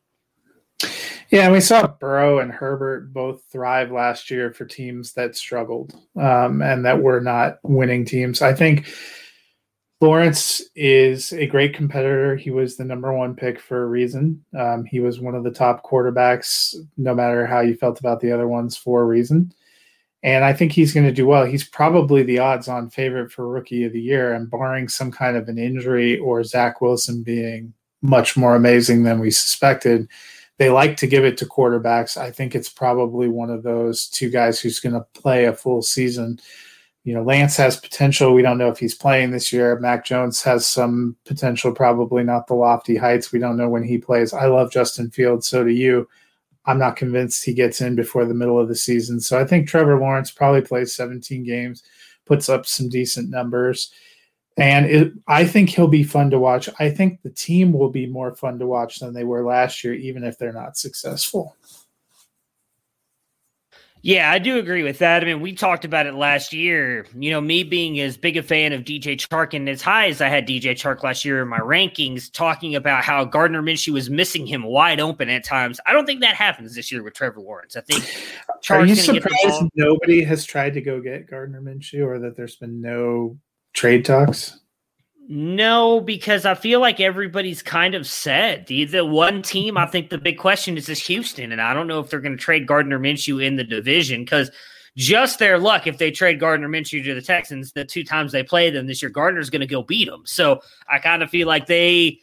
Yeah, and we saw Burrow and Herbert both thrive last year for teams that struggled um, and that were not winning teams. I think Lawrence is a great competitor. He was the number one pick for a reason. Um, he was one of the top quarterbacks, no matter how you felt about the other ones, for a reason. And I think he's going to do well. He's probably the odds-on favorite for Rookie of the Year, and barring some kind of an injury or Zach Wilson being much more amazing than we suspected, they like to give it to quarterbacks. I think it's probably one of those two guys who's going to play a full season. You know, Lance has potential. We don't know if he's playing this year. Mac Jones has some potential, probably not the lofty heights. We don't know when he plays. I love Justin Fields. So do you. I'm not convinced he gets in before the middle of the season. So I think Trevor Lawrence probably plays seventeen games, puts up some decent numbers. And it, I think he'll be fun to watch. I think the team will be more fun to watch than they were last year, even if they're not successful. Yeah, I do agree with that. I mean, we talked about it last year. You know, me being as big a fan of D J Chark and as high as I had D J Chark last year in my rankings, talking about how Gardner Minshew was missing him wide open at times. I don't think that happens this year with Trevor Lawrence. I think Chark's. Are you surprised nobody has tried to go get Gardner Minshew, or that there's been no trade talks? No, because I feel like everybody's kind of said the, the one team. I think the big question is is Houston, and I don't know if they're going to trade Gardner Minshew in the division, because just their luck if they trade Gardner Minshew to the Texans, the two times they play them this year, Gardner's going to go beat them. So I kind of feel like they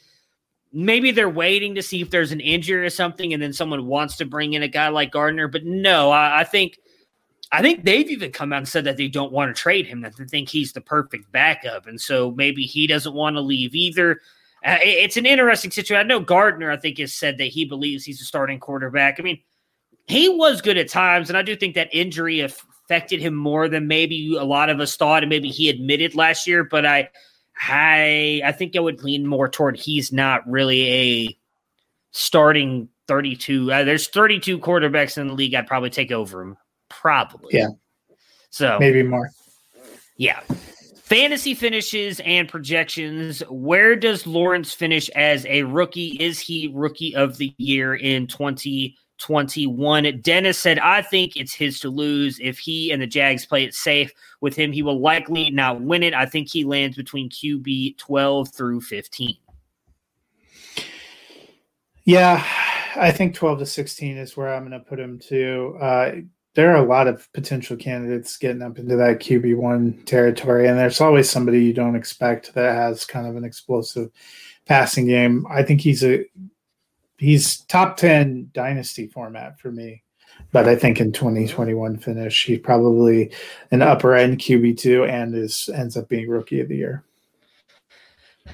maybe they're waiting to see if there's an injury or something, and then someone wants to bring in a guy like Gardner. But no, I, I think. I think they've even come out and said that they don't want to trade him, that they think he's the perfect backup. And so maybe he doesn't want to leave either. Uh, it, it's an interesting situation. I know Gardner, I think, has said that he believes he's a starting quarterback. I mean, he was good at times, and I do think that injury affected him more than maybe a lot of us thought, and maybe he admitted last year. But I, I, I think I would lean more toward he's not really a starting thirty-two. Uh, there's thirty-two quarterbacks in the league. I'd probably take over him. Probably. Yeah. So maybe more. Yeah. Fantasy finishes and projections. Where does Lawrence finish as a rookie? Is he rookie of the year in twenty twenty-one? Dennis said, I think it's his to lose. If he and the Jags play it safe with him, he will likely not win it. I think he lands between Q B twelve through fifteen. Yeah, I think twelve to sixteen is where I'm going to put him to. Uh, There are a lot of potential candidates getting up into that Q B one territory, and there's always somebody you don't expect that has kind of an explosive passing game. I think he's a he's top ten dynasty format for me, but I think in twenty twenty-one finish, he's probably an upper end Q B two and is ends up being rookie of the year.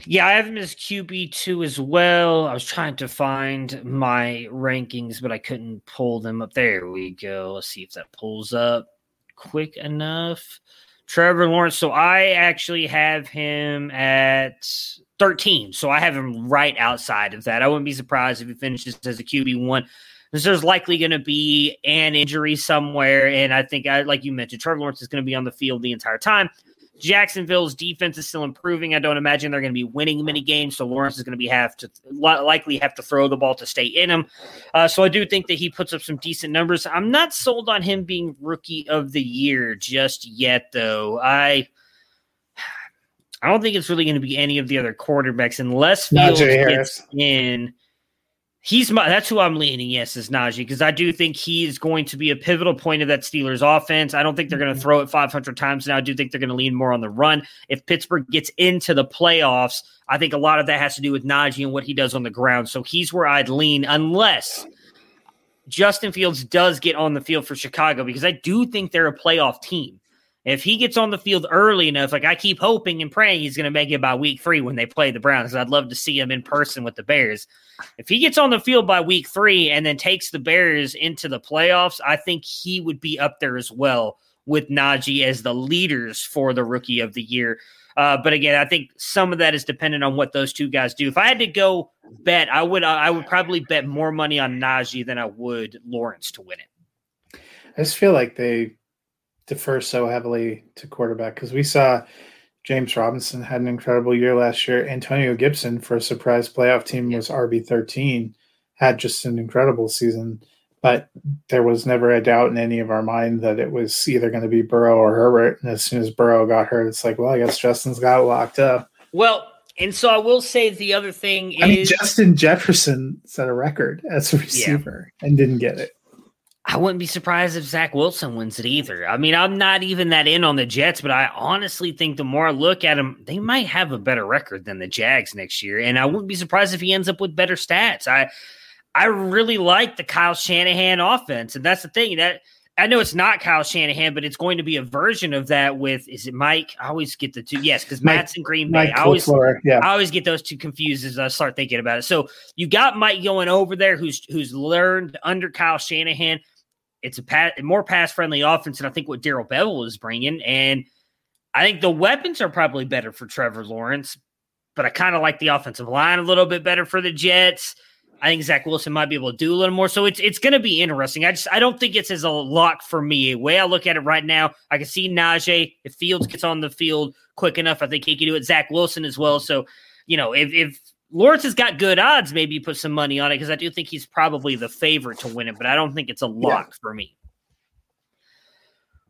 Yeah, I have him as Q B two as well. I was trying to find my rankings, but I couldn't pull them up. There we go. Let's see if that pulls up quick enough. Trevor Lawrence. So I actually have him at thirteen. So I have him right outside of that. I wouldn't be surprised if he finishes as a Q B one. There's likely going to be an injury somewhere. And I think, I, like you mentioned, Trevor Lawrence is going to be on the field the entire time. Jacksonville's defense is still improving. I don't imagine they're going to be winning many games, so Lawrence is going to be have to likely have to throw the ball to stay in him. Uh, so I do think that he puts up some decent numbers. I'm not sold on him being rookie of the year just yet, though. I I don't think it's really going to be any of the other quarterbacks unless Fields gets in. He's my, that's who I'm leaning, yes, is Najee, because I do think he is going to be a pivotal point of that Steelers offense. I don't think they're going to throw it five hundred times now. I do think they're going to lean more on the run. If Pittsburgh gets into the playoffs, I think a lot of that has to do with Najee and what he does on the ground. So he's where I'd lean unless Justin Fields does get on the field for Chicago, because I do think they're a playoff team. If he gets on the field early enough, like I keep hoping and praying he's going to make it by week three when they play the Browns. I'd love to see him in person with the Bears. If he gets on the field by week three and then takes the Bears into the playoffs, I think he would be up there as well with Najee as the leaders for the rookie of the year. Uh, but again, I think some of that is dependent on what those two guys do. If I had to go bet, I would, I would probably bet more money on Najee than I would Lawrence to win it. I just feel like they defer so heavily to quarterback because we saw James Robinson had an incredible year last year. Antonio Gibson, for a surprise playoff team, was R B thirteen, had just an incredible season. But there was never a doubt in any of our mind that it was either going to be Burrow or Herbert. And as soon as Burrow got hurt, it's like, well, I guess Justin's got locked up. Well, and so I will say the other thing is I mean, Justin Jefferson set a record as a receiver yeah. and didn't get it. I wouldn't be surprised if Zach Wilson wins it either. I mean, I'm not even that in on the Jets, but I honestly think the more I look at them, they might have a better record than the Jags next year. And I wouldn't be surprised if he ends up with better stats. I I really like the Kyle Shanahan offense. And that's the thing that I know it's not Kyle Shanahan, but it's going to be a version of that with, is it Mike? I always get the two. Yes. Cause Mike, Matt's in Green Bay. I always, yeah. I always get those two confused as I start thinking about it. So you got Mike going over there. Who's, who's learned under Kyle Shanahan. It's a pa- more pass-friendly offense, and I think what Darrell Bevel is bringing. And I think the weapons are probably better for Trevor Lawrence, but I kind of like the offensive line a little bit better for the Jets. I think Zach Wilson might be able to do a little more. So it's it's going to be interesting. I just I don't think it's as a lock for me. The way I look at it right now, I can see Najee. If Fields gets on the field quick enough, I think he can do it. Zach Wilson as well. So, you know, if if Lawrence has got good odds, maybe put some money on it, because I do think he's probably the favorite to win it, but I don't think it's a lock yeah. for me.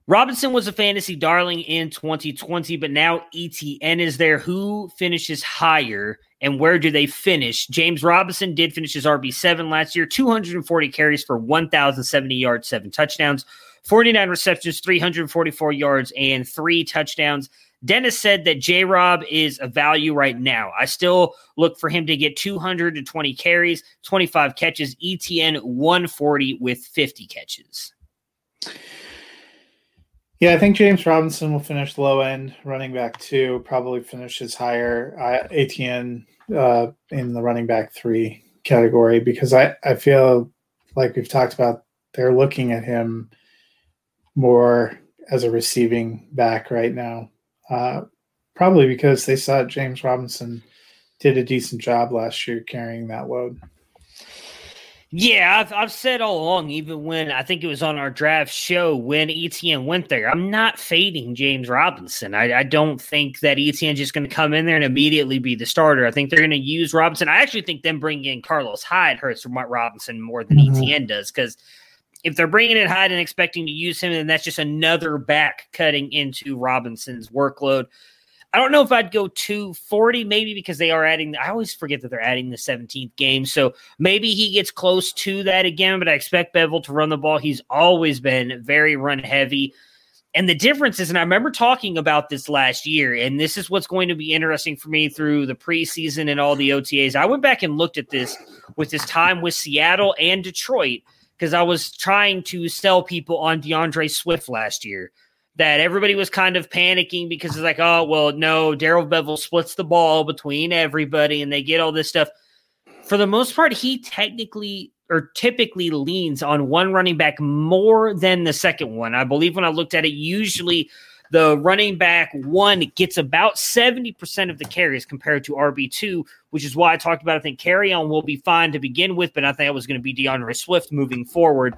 Robinson was a fantasy darling in twenty twenty, but now E T N is there. Who finishes higher and where do they finish? James Robinson did finish his R B seven last year, two hundred forty carries for one thousand seventy yards, seven touchdowns, forty-nine receptions, three hundred forty-four yards, and three touchdowns. Dennis said that J-Rob is a value right now. I still look for him to get two hundred twenty carries, twenty-five catches, E T N one forty with fifty catches. Yeah, I think James Robinson will finish low end. Running back two probably finishes higher. I, A T N uh, in the running back three category, because I, I feel like we've talked about they're looking at him more as a receiving back right now. Uh, probably because they saw James Robinson did a decent job last year carrying that load. Yeah, I've, I've said all along, even when I think it was on our draft show when E T N went there, I'm not fading James Robinson. I, I don't think that E T N is just going to come in there and immediately be the starter. I think they're going to use Robinson. I actually think them bringing in Carlos Hyde hurts from Robinson more than mm-hmm. E T N does, because if they're bringing in Hyde and expecting to use him, then that's just another back cutting into Robinson's workload. I don't know if I'd go two forty, maybe, because they are adding – I always forget that they're adding the seventeenth game. So maybe he gets close to that again, but I expect Bevel to run the ball. He's always been very run heavy. And the difference is – and I remember talking about this last year, and this is what's going to be interesting for me through the preseason and all the O T As. I went back and looked at this with his time with Seattle and Detroit, because I was trying to sell people on DeAndre Swift last year. That everybody was kind of panicking because it's like, oh, well, no, Darrell Bevel splits the ball between everybody and they get all this stuff. For the most part, he technically or typically leans on one running back more than the second one. I believe when I looked at it, usually the running back one gets about seventy percent of the carries compared to R B two, which is why I talked about I think carry on will be fine to begin with, but I think it was going to be DeAndre Swift moving forward.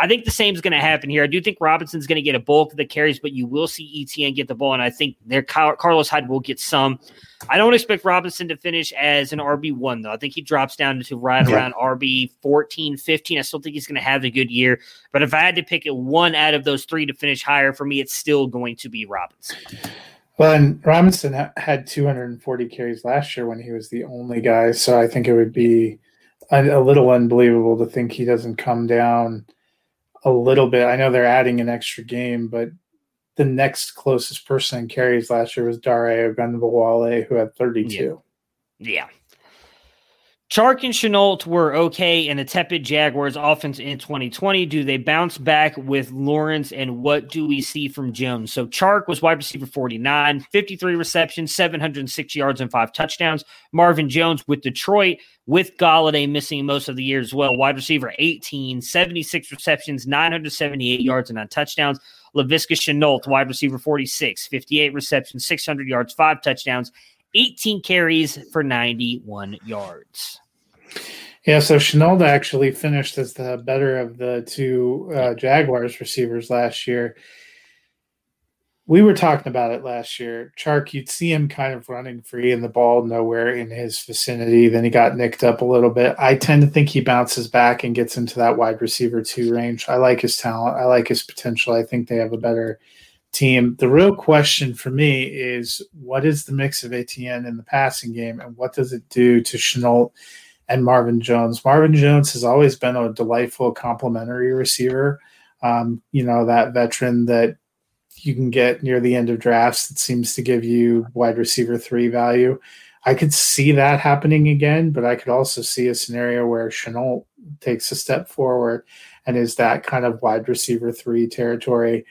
I think the same is going to happen here. I do think Robinson's going to get a bulk of the carries, but you will see Etienne get the ball, and I think their Carlos Hyde will get some. I don't expect Robinson to finish as an R B one, though. I think he drops down to right yeah. around R B fourteen, fifteen. I still think he's going to have a good year, but if I had to pick one out of those three to finish higher, for me, it's still going to be Robinson. Well, and Robinson had two hundred forty carries last year when he was the only guy, so I think it would be a little unbelievable to think he doesn't come down a little bit. I know they're adding an extra game, but the next closest person in carries last year was Dare Ogunbowale, who had thirty-two. Yeah. yeah. Chark and Shenault were okay in a tepid Jaguars offense in twenty twenty. Do they bounce back with Lawrence, and what do we see from Jones? So Chark was wide receiver forty-nine, fifty-three receptions, seven hundred six yards, and five touchdowns. Marvin Jones with Detroit, with Golladay missing most of the year as well. Wide receiver eighteen, seventy-six receptions, nine hundred seventy-eight yards, and nine touchdowns. Laviska Shenault, wide receiver forty-six, fifty-eight receptions, six hundred yards, five touchdowns. eighteen carries for ninety-one yards. Yeah, so Shenault actually finished as the better of the two uh, Jaguars receivers last year. We were talking about it last year. Chark, you'd see him kind of running free and the ball nowhere in his vicinity. Then he got nicked up a little bit. I tend to think he bounces back and gets into that wide receiver two range. I like his talent. I like his potential. I think they have a better team. The real question for me is, what is the mix of Etienne in the passing game, and what does it do to Shenault and Marvin Jones? Marvin Jones has always been a delightful complementary receiver. Um, you know, that veteran that you can get near the end of drafts that seems to give you wide receiver three value. I could see that happening again, but I could also see a scenario where Shenault takes a step forward and is that kind of wide receiver three territory.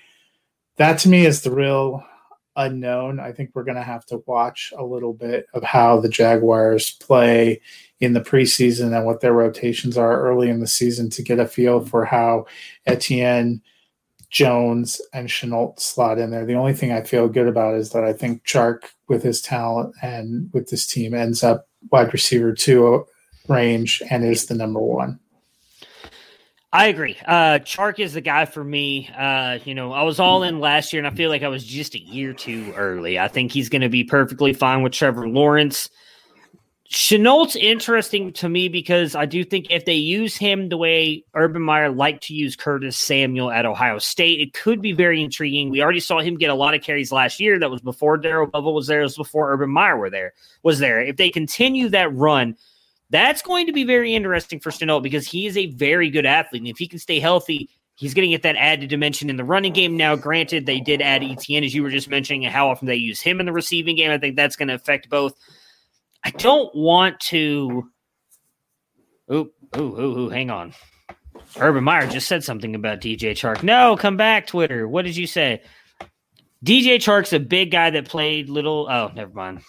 That to me is the real unknown. I think we're going to have to watch a little bit of how the Jaguars play in the preseason and what their rotations are early in the season to get a feel for how Etienne, Jones, and Shenault slot in there. The only thing I feel good about is that I think Chark, with his talent and with this team, ends up wide receiver two range and is the number one. I agree. Uh, Chark is the guy for me. Uh, you know, I was all in last year, and I feel like I was just a year too early. I think he's going to be perfectly fine with Trevor Lawrence. Chenault's interesting to me because I do think if they use him the way Urban Meyer liked to use Curtis Samuel at Ohio State, it could be very intriguing. We already saw him get a lot of carries last year. That was before Darryl Bevell was there. It was before Urban Meyer were there, was there. If they continue that run, that's going to be very interesting for Shenault because he is a very good athlete. And if he can stay healthy, he's going to get that added dimension in the running game. Now, granted, they did add Etienne, as you were just mentioning, and how often they use him in the receiving game. I think that's going to affect both. I don't want to – ooh, ooh, ooh, ooh, hang on. Urban Meyer just said something about D J Chark. No, come back, Twitter. What did you say? D J Chark's a big guy that played little – oh, never mind.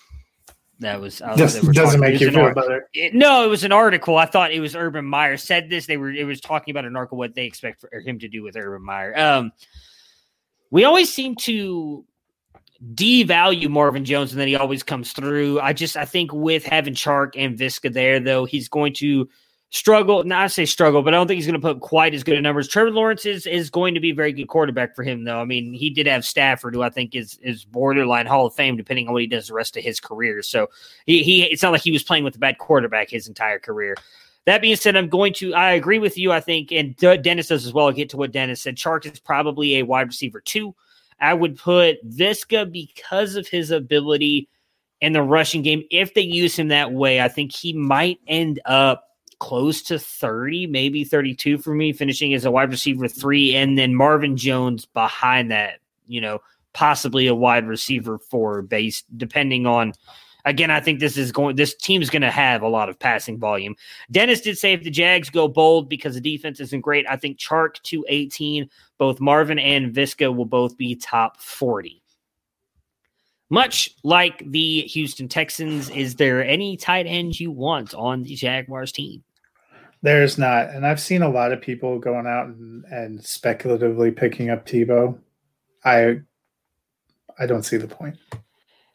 That was, I was Just, doesn't talking. Make you feel better. It, no, it was an article. I thought it was Urban Meyer said this. They were it was talking about an article what they expect for him to do with Urban Meyer. Um, we always seem to devalue Marvin Jones, and then he always comes through. I just I think with having Chark and Visca there, though, he's going to struggle. Not I say struggle, but I don't think he's going to put up quite as good of numbers. Trevor Lawrence is is going to be a very good quarterback for him, though. I mean, he did have Stafford, who I think is is borderline Hall of Fame, depending on what he does the rest of his career. So he, he it's not like he was playing with a bad quarterback his entire career. That being said, I'm going to I agree with you, I think, and Dennis does as well. I'll get to what Dennis said. Chark is probably a wide receiver too. I would put Visca because of his ability in the rushing game. If they use him that way, I think he might end up close to thirty, maybe thirty-two for me, finishing as a wide receiver three, and then Marvin Jones behind that, you know, possibly a wide receiver four base, depending on, again, I think this is going, this team's going to have a lot of passing volume. Dennis did say if the Jags go bold because the defense isn't great, I think Chark to eighteen, both Marvin and Visca will both be top forty. Much like the Houston Texans, is there any tight end you want on the Jaguars team? There's not, and I've seen a lot of people going out and, and speculatively picking up Tebow. I I don't see the point.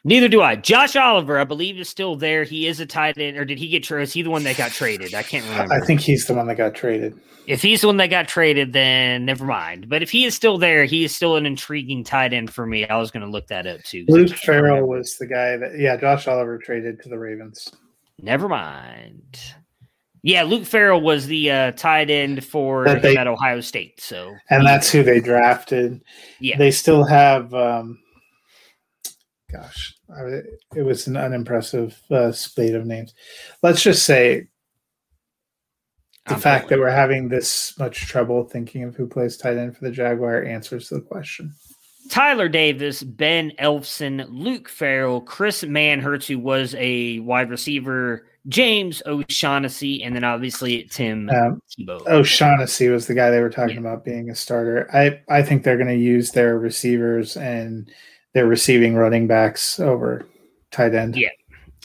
Neither do I. Josh Oliver, I believe, is still there. He is a tight end, or did he get traded? Is he the one that got traded? I can't remember. I think he's the one that got traded. If he's the one that got traded, then never mind. But if he is still there, he is still an intriguing tight end for me. I was going to look that up, too. Luke Farrell was the guy that, yeah, Josh Oliver traded to the Ravens. Never mind. Yeah, Luke Farrell was the uh, tight end for him they, at Ohio State. So, and he, that's who they drafted. Yeah. They still have um, – gosh, I, it was an unimpressive uh, spate of names. Let's just say the I'm fact that we're having this much trouble thinking of who plays tight end for the Jaguar answers the question. Tyler Davis, Ben Elfson, Luke Farrell, Chris Manhertz, who was a wide receiver – James O'Shaughnessy, and then obviously Tim um, Tebow. O'Shaughnessy was the guy they were talking yeah. about being a starter. I, I think they're going to use their receivers and their receiving running backs over tight end. Yeah,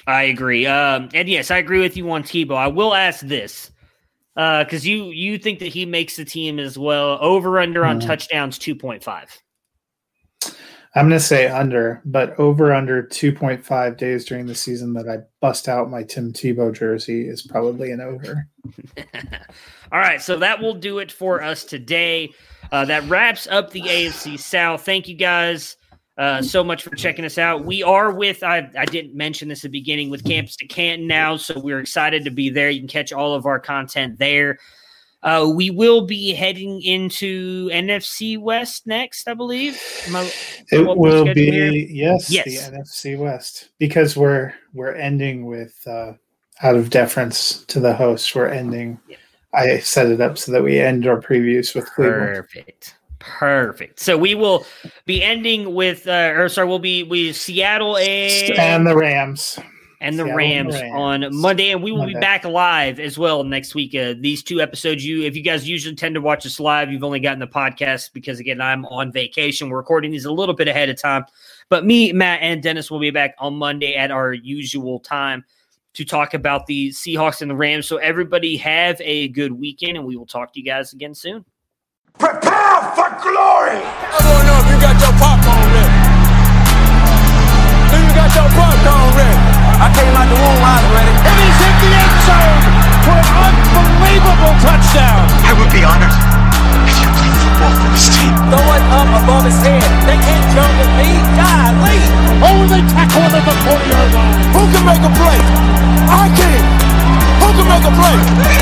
I agree. Um, and yes, I agree with you on Tebow. I will ask this because uh, you you think that he makes the team as well. Over under on mm. touchdowns two point five. I'm going to say under, but over under two point five days during the season that I bust out my Tim Tebow jersey is probably an over. All right, so that will do it for us today. Uh, that wraps up the A F C South. Thank you guys uh, so much for checking us out. We are with, I, I didn't mention this at the beginning, with Campus to Canton now, so we're excited to be there. You can catch all of our content there. Uh, we will be heading into N F C West next, I believe. I, it will be, here? yes, yes, the N F C West. Because we're we're ending with, uh, out of deference to the host, we're ending. Yeah. I set it up so that we end our previews with Cleveland. Perfect. Perfect. So we will be ending with, uh, or sorry, we'll be with Seattle and, and the Rams. And the, yeah, Rams and the Rams on Monday. And we will Monday. be back live as well next week. Uh, these two episodes, you if you guys usually tend to watch us live, you've only gotten the podcast because, again, I'm on vacation. We're recording these a little bit ahead of time. But me, Matt, and Dennis will be back on Monday at our usual time to talk about the Seahawks and the Rams. So everybody have a good weekend, and we will talk to you guys again soon. Prepare for glory! I don't know if you got your popcorn ready. If you got your popcorn ready. I came out the womb, I was ready. And he's hit the end zone for an unbelievable touchdown. I would be honored if you played football for this team. Throw it up above his head. They can't jump at me. Golly. Oh, they tackle him at the forty-yard line. Who can make a play? I can. Who can make a play?